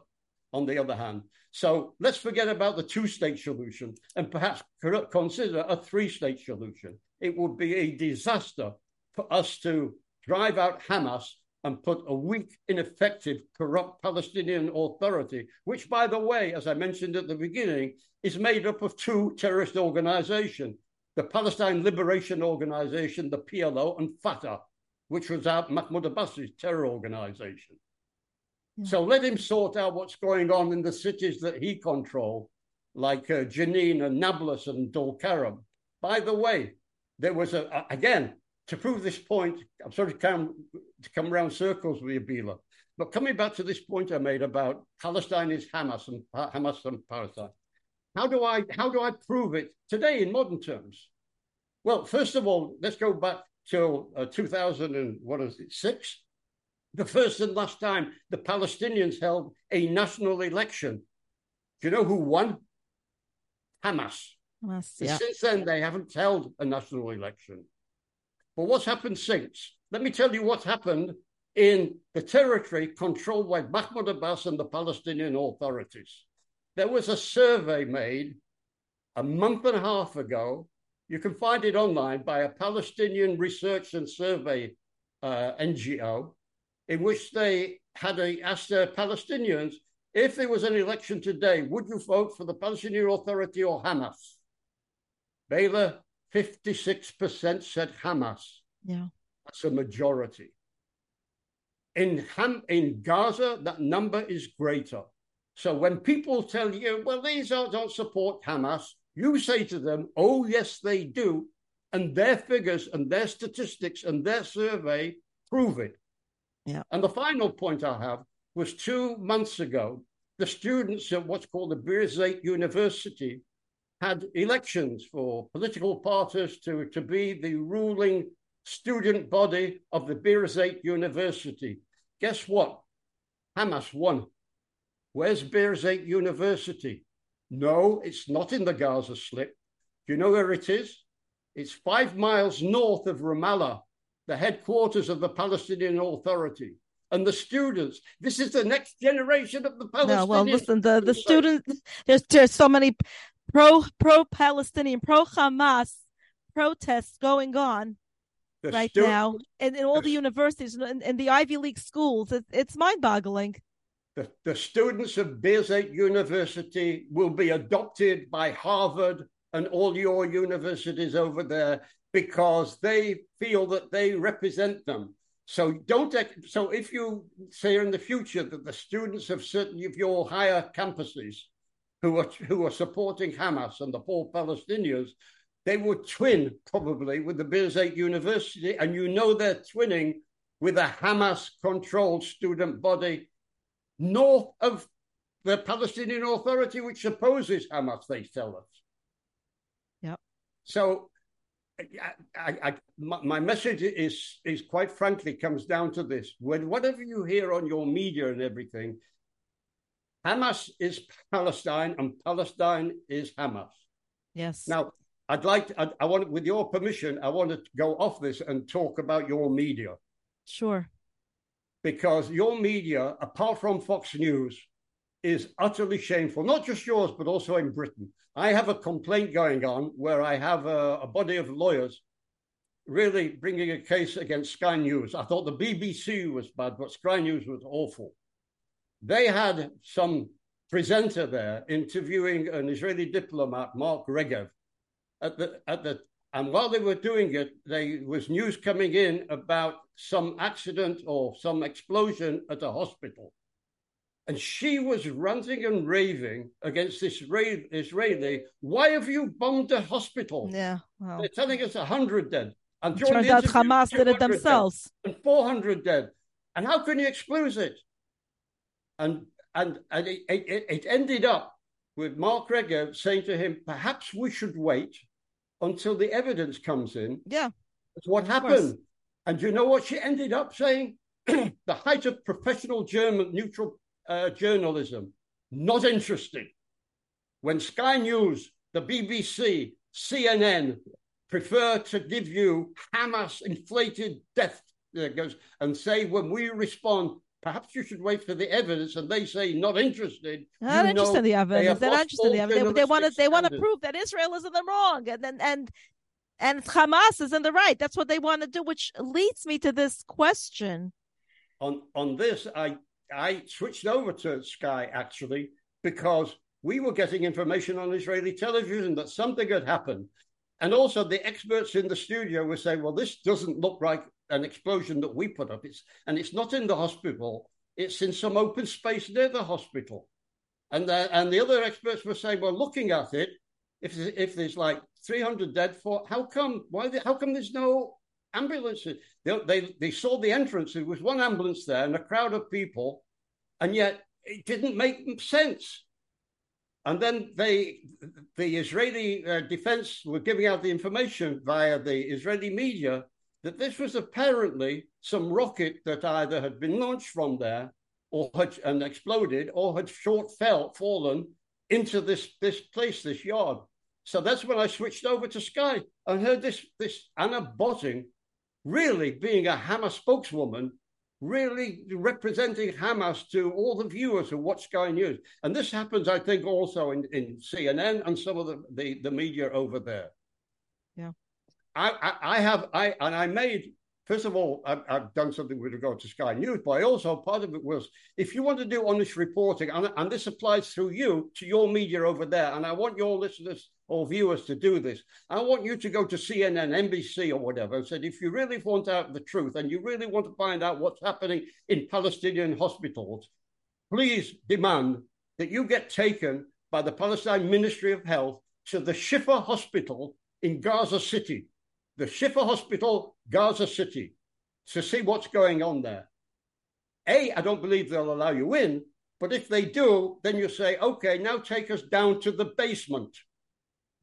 on the other hand. So let's forget about the two-state solution and perhaps consider a three-state solution. It would be a disaster for us to drive out Hamas and put a weak, ineffective, corrupt Palestinian Authority, which, by the way, as I mentioned at the beginning, is made up of two terrorist organizations, the Palestine Liberation Organization, the P L O, and Fatah, which was out Mahmoud Abbas's terror organization. Yeah. So let him sort out what's going on in the cities that he controls, like uh, Jenin and Nablus and Dol Karam. By the way, there was, a, a again, to prove this point, I'm sorry to come, to come round circles with you, Bila, but coming back to this point I made about Palestine is Hamas and uh, Hamas and Palestine. How do I how do I prove it today in modern terms? Well, first of all, let's go back till uh, two thousand six, the first and last time the Palestinians held a national election. Do you know who won? Hamas. Hamas, yeah. Since then, they haven't held a national election. But what's happened since? Let me tell you what happened in the territory controlled by Mahmoud Abbas and the Palestinian Authorities. There was a survey made a month and a half ago. You can find it online by a Palestinian research and survey uh, N G O, in which they had a, asked their Palestinians, if there was an election today, would you vote for the Palestinian Authority or Hamas? Baila, fifty-six percent said Hamas. Yeah, that's a majority. In Ham, in Gaza, that number is greater. So when people tell you, well, these are, don't support Hamas, you say to them, oh, yes, they do. And their figures and their statistics and their survey prove it. Yeah. And the final point I have was two months ago, the students at what's called the Birzeit University had elections for political parties to, to be the ruling student body of the Birzeit University. Guess what? Hamas won. Where's Birzeit University? No, it's not in the Gaza Strip. Do you know where it is? It's five miles north of Ramallah, the headquarters of the Palestinian Authority. And the students, this is the next generation of the Palestinians. No, well, listen, the, the students, there's, there's so many pro, pro-Palestinian, pro-Hamas protests going on the right stu- now in, in all the, the universities and in, in the Ivy League schools. It, it's mind-boggling. The, the students of Birzeit University will be adopted by Harvard and all your universities over there because they feel that they represent them. So don't. So if you say in the future that the students of certain of your higher campuses who are who are supporting Hamas and the poor Palestinians, they would twin probably with the Birzeit University, and you know they're twinning with a Hamas-controlled student body north of the Palestinian Authority, which opposes Hamas, they tell us. Yep. So I, I, I, my message is, is quite frankly, comes down to this. When whatever you hear on your media and everything, Hamas is Palestine and Palestine is Hamas. Yes. Now, I'd like, to, I, I want, with your permission, I want to go off this and talk about your media. Sure. Because your media, apart from Fox News, is utterly shameful, not just yours, but also in Britain. I have a complaint going on where I have a, a body of lawyers really bringing a case against Sky News. I thought the B B C was bad, but Sky News was awful. They had some presenter there interviewing an Israeli diplomat, Mark Regev, at the at the and while they were doing it, there was news coming in about some accident or some explosion at a hospital. And she was ranting and raving against this Israeli. Why have you bombed a hospital? Yeah, well, they're telling us one hundred dead. And it turned out Hamas did it themselves. And four hundred dead. And how can you excuse it? And and, and it, it, it ended up with Mark Regev saying to him, perhaps we should wait until the evidence comes in. Yeah. That's what happened. And you know what she ended up saying? The height of professional German neutral uh, journalism. Not interesting. When Sky News, the B B C, C N N prefer to give you Hamas inflated death figures and say, when we respond, perhaps you should wait for the evidence, and they say not interested. Not interested in the evidence. They're not interested in the evidence. They, they want to. They want to prove that Israel is in the wrong, and and and, and Hamas is in the right. That's what they want to do. Which leads me to this question. On on this, I I switched over to Sky actually because we were getting information on Israeli television that something had happened, and also the experts in the studio were saying, "Well, this doesn't look like an explosion that we put up. It's and it's not in the hospital. It's in some open space near the hospital." And the, and the other experts were saying, well, looking at it, if if there's like three hundred dead, for how come? Why? The, how come there's no ambulances. They, they, they sold the entrance. There was one ambulance there and a crowd of people, and yet it didn't make sense. And then they, the Israeli uh, defense were giving out the information via the Israeli media that this was apparently some rocket that either had been launched from there or had and exploded or had short fell, fallen into this, this place, this yard. So that's when I switched over to Sky and heard this, this Anna Botting really being a Hamas spokeswoman, really representing Hamas to all the viewers who watch Sky News. And this happens, I think, also in, in C N N and some of the, the, the media over there. Yeah. I, I, I have, I and I made, first of all, I've, I've done something with regard to Sky News, but I also, part of it was, if you want to do honest reporting, and, and this applies through you to your media over there, and I want your listeners or viewers to do this, I want you to go to C N N, N B C or whatever, and said, if you really want out the truth and you really want to find out what's happening in Palestinian hospitals, please demand that you get taken by the Palestine Ministry of Health to the Shifa Hospital in Gaza City. The Shifa Hospital, Gaza City, to see what's going on there. A, I don't believe they'll allow you in, but if they do, then you say, okay, now take us down to the basement.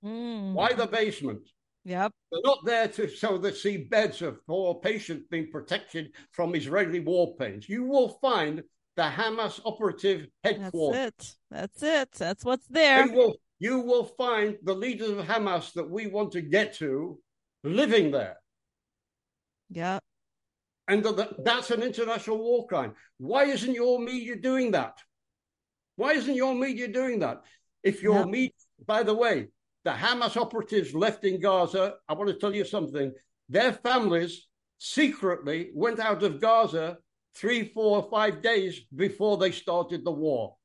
Mm. Why the basement? Yep. They're not there to so they see beds of poor patients being protected from Israeli war pains. You will find the Hamas operative headquarters. That's it. That's it. That's what's there. You will, you will find the leaders of Hamas that we want to get to living there. Yeah. And the, that's an international war crime. Why isn't your media doing that? Why isn't your media doing that? If your yeah. media, by the way, the Hamas operatives left in Gaza, I want to tell you something. Their families secretly went out of Gaza three, four, five days before they started the war.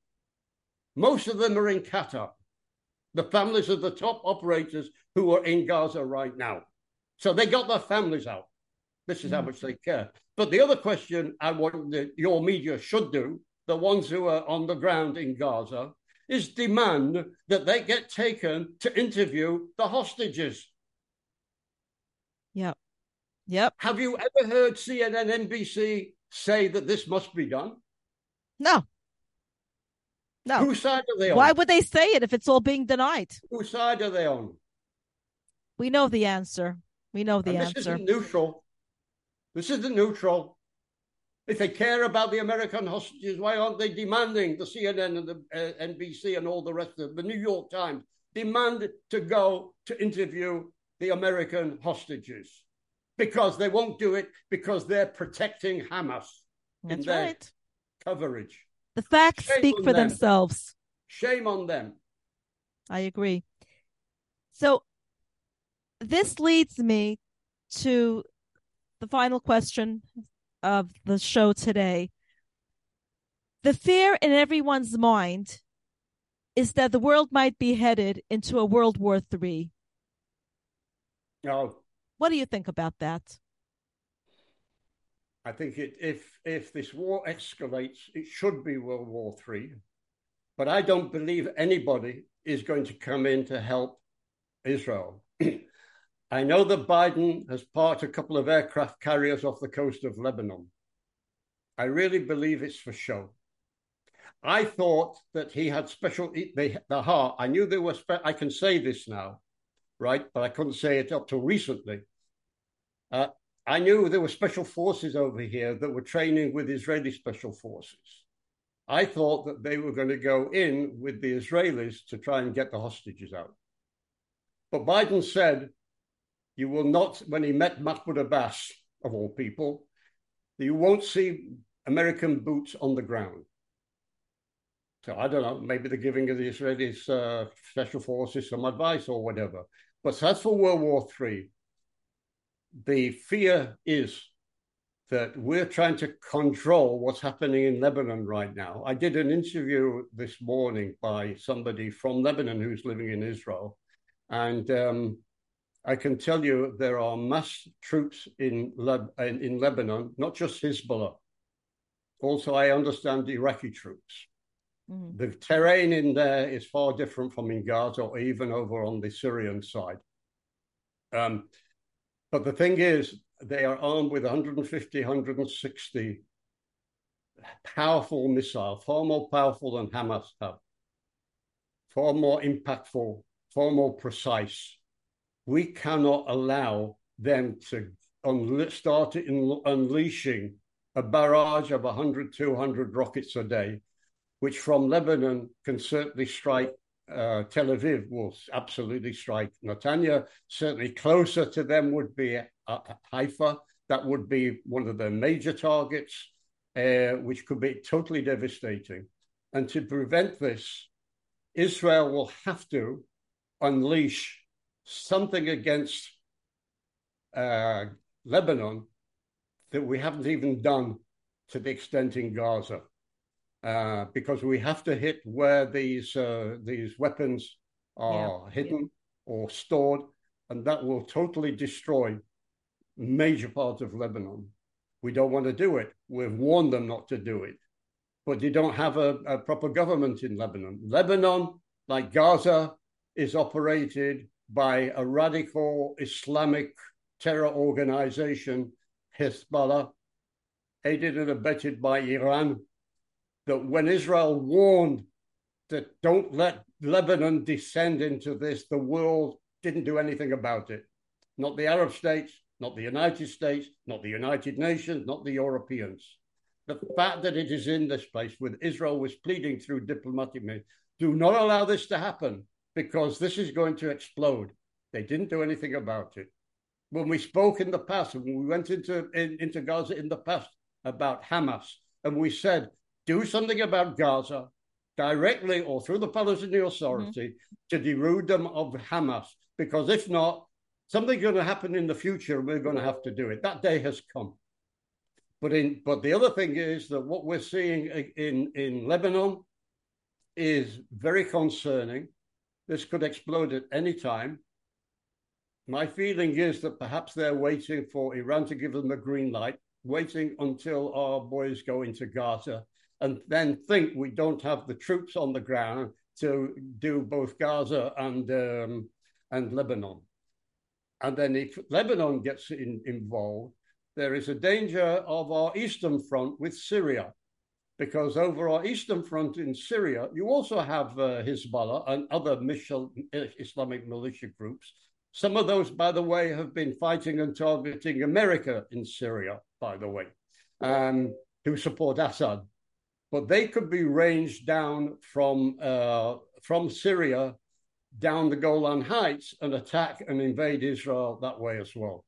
Most of them are in Qatar. The families of the top operators who are in Gaza right now. So they got their families out. This is mm. how much they care. But the other question I want that your media should do, the ones who are on the ground in Gaza, is demand that they get taken to interview the hostages. Yep. Yep. Have you ever heard C N N, N B C say that this must be done? No. No. Whose side are they on? Why would they say it if it's all being denied? Whose side are they on? We know the answer. We know the and this answer. This isn't neutral. This isn't neutral. If they care about the American hostages, why aren't they demanding the C N N and the uh, N B C and all the rest of the New York Times demand to go to interview the American hostages? Because they won't do it because they're protecting Hamas That's in their right. coverage. The facts Shame speak for them. themselves. Shame on them. I agree. So this leads me to the final question of the show today. The fear in everyone's mind is that the world might be headed into a World War Three. No. What do you think about that? I think it, if if this war escalates, it should be World War Three. But I don't believe anybody is going to come in to help Israel. I know that Biden has parked a couple of aircraft carriers off the coast of Lebanon. I really believe it's for show. I thought that he had special the, the heart. I knew they were. Spe- I can say this now, right? But I couldn't say it up till recently. Uh, I knew there were special forces over here that were training with Israeli special forces. I thought that they were going to go in with the Israelis to try and get the hostages out. But Biden said, you will not, when he met Mahmoud Abbas, of all people, you won't see American boots on the ground. So I don't know, maybe they're giving the Israelis uh, special forces some advice or whatever. But that's for World War Three. The fear is that we're trying to control what's happening in Lebanon right now. I did an interview this morning by somebody from Lebanon who's living in Israel. And um, I can tell you there are mass troops in, Le- in Lebanon, not just Hezbollah. Also, I understand Iraqi troops. Mm-hmm. The terrain in there is far different from in Gaza or even over on the Syrian side. Um, But the thing is, they are armed with one hundred fifty, one hundred sixty powerful missiles, far more powerful than Hamas have, far more impactful, far more precise. We cannot allow them to unle- start in- unleashing a barrage of one hundred, two hundred rockets a day, which from Lebanon can certainly strike uh, Tel Aviv, will absolutely strike Netanya. Certainly closer to them would be uh, Haifa. That would be one of their major targets, uh, which could be totally devastating. And to prevent this, Israel will have to unleash something against uh, Lebanon that we haven't even done to the extent in Gaza, uh, because we have to hit where these uh, these weapons are yeah. hidden yeah. or stored, and that will totally destroy major parts of Lebanon. We don't want to do it. We've warned them not to do it, but they don't have a, a proper government in Lebanon. Lebanon, like Gaza, is operated by a radical Islamic terror organization, Hezbollah, aided and abetted by Iran, that when Israel warned that don't let Lebanon descend into this, the world didn't do anything about it. Not the Arab states, not the United States, not the United Nations, not the Europeans. The fact that it is in this place with Israel was pleading through diplomatic means, do not allow this to happen, because this is going to explode. They didn't do anything about it. When we spoke in the past, when we went into, in, into Gaza in the past about Hamas, and we said, do something about Gaza directly or through the Palestinian Authority mm-hmm. to deroute them of Hamas, because if not, something's going to happen in the future, and we're going to have to do it. That day has come. But, in, but the other thing is that what we're seeing in, in Lebanon is very concerning. This could explode at any time. My feeling is that perhaps they're waiting for Iran to give them a green light, waiting until our boys go into Gaza, and then think we don't have the troops on the ground to do both Gaza and um, and Lebanon. And then if Lebanon gets in, involved, there is a danger of our eastern front with Syria, because over our eastern front in Syria, you also have uh, Hezbollah and other Mishal, Islamic militia groups. Some of those, by the way, have been fighting and targeting America in Syria, by the way, um, who support Assad. But they could be ranged down from, uh, from Syria down the Golan Heights and attack and invade Israel that way as well.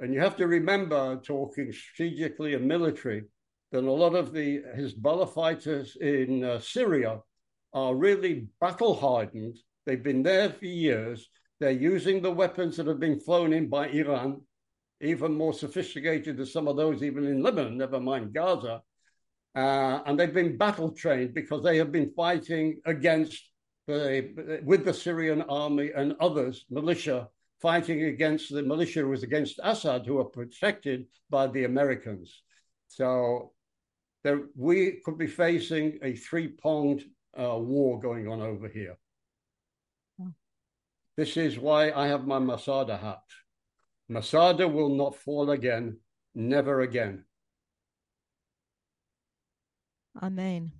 And you have to remember, talking strategically and military, that a lot of the Hezbollah fighters in uh, Syria are really battle-hardened. They've been there for years. They're using the weapons that have been flown in by Iran, even more sophisticated than some of those even in Lebanon, never mind Gaza. Uh, and they've been battle-trained because they have been fighting against, the, with the Syrian army and others, militia, fighting against the militia was against Assad, who are protected by the Americans. So there, we could be facing a three-pronged uh, war going on over here. This is why I have my Masada hat. Masada will not fall again, never again. Amen.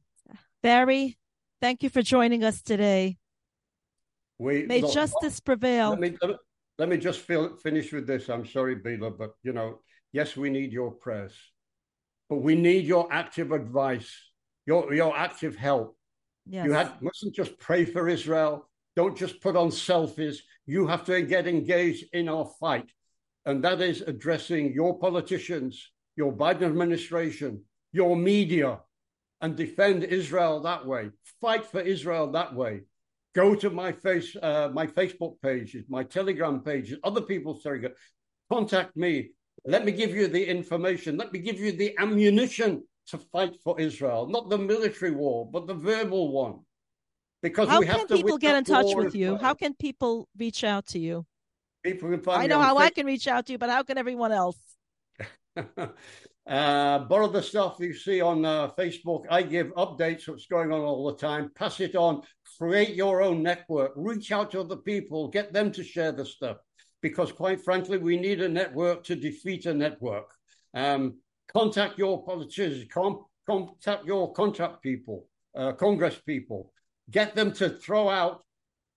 Barry, thank you for joining us today. We, May look, justice prevail. Let me, let me, let me just feel, finish with this. I'm sorry, Bila, but, you know, yes, we need your prayers, but we need your active advice, your, your active help. Yes. You had, mustn't just pray for Israel. Don't just put on selfies. You have to get engaged in our fight. And that is addressing your politicians, your Biden administration, your media, and defend Israel that way. Fight for Israel that way. Go to my face, uh, my Facebook pages, my Telegram pages, other people's Telegram. Contact me. Let me give you the information. Let me give you the ammunition to fight for Israel. Not the military war, but the verbal one. Because how we can have to people get in touch with you? How can people reach out to you? People can find I know how Facebook. I can reach out to you, but how can everyone else? uh, borrow the stuff you see on uh, Facebook. I give updates what's going on all the time. Pass it on. Create your own network. Reach out to other people. Get them to share the stuff. because quite frankly, we need a network to defeat a network. Um, contact your politicians, con contact your contact people, uh, Congress people, get them to throw out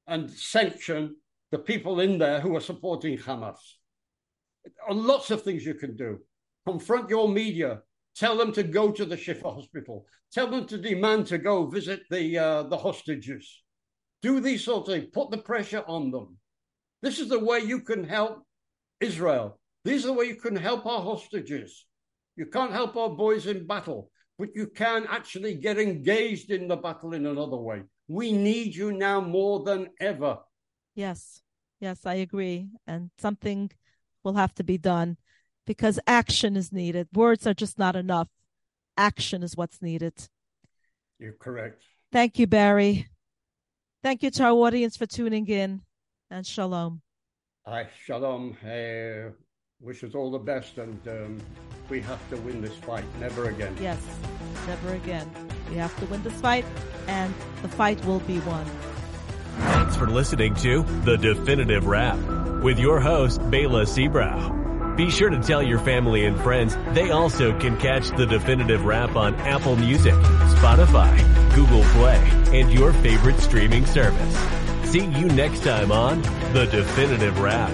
and sanction the people in there who are supporting Hamas. Lots of things you can do. Confront your media. Tell them to go to the Shifa Hospital. Tell them to demand to go visit the, uh, the hostages. Do these sorts of things. Put the pressure on them. This is the way you can help Israel. These are the way you can help our hostages. You can't help our boys in battle, but you can actually get engaged in the battle in another way. We need you now more than ever. Yes, yes, I agree. And something will have to be done, because action is needed. Words are just not enough. Action is what's needed. You're correct. Thank you, Barry. Thank you to our audience for tuning in, and shalom. Hi, shalom. Uh, wish us all the best, and um, we have to win this fight. Never again. Yes, never again. We have to win this fight, and the fight will be won. Thanks for listening to The Definitive Wrap with your host, Baila Sebrow. Be sure to tell your family and friends they also can catch The Definitive Wrap on Apple Music, Spotify, Google Play, and your favorite streaming service. See you next time on The Definitive Wrap.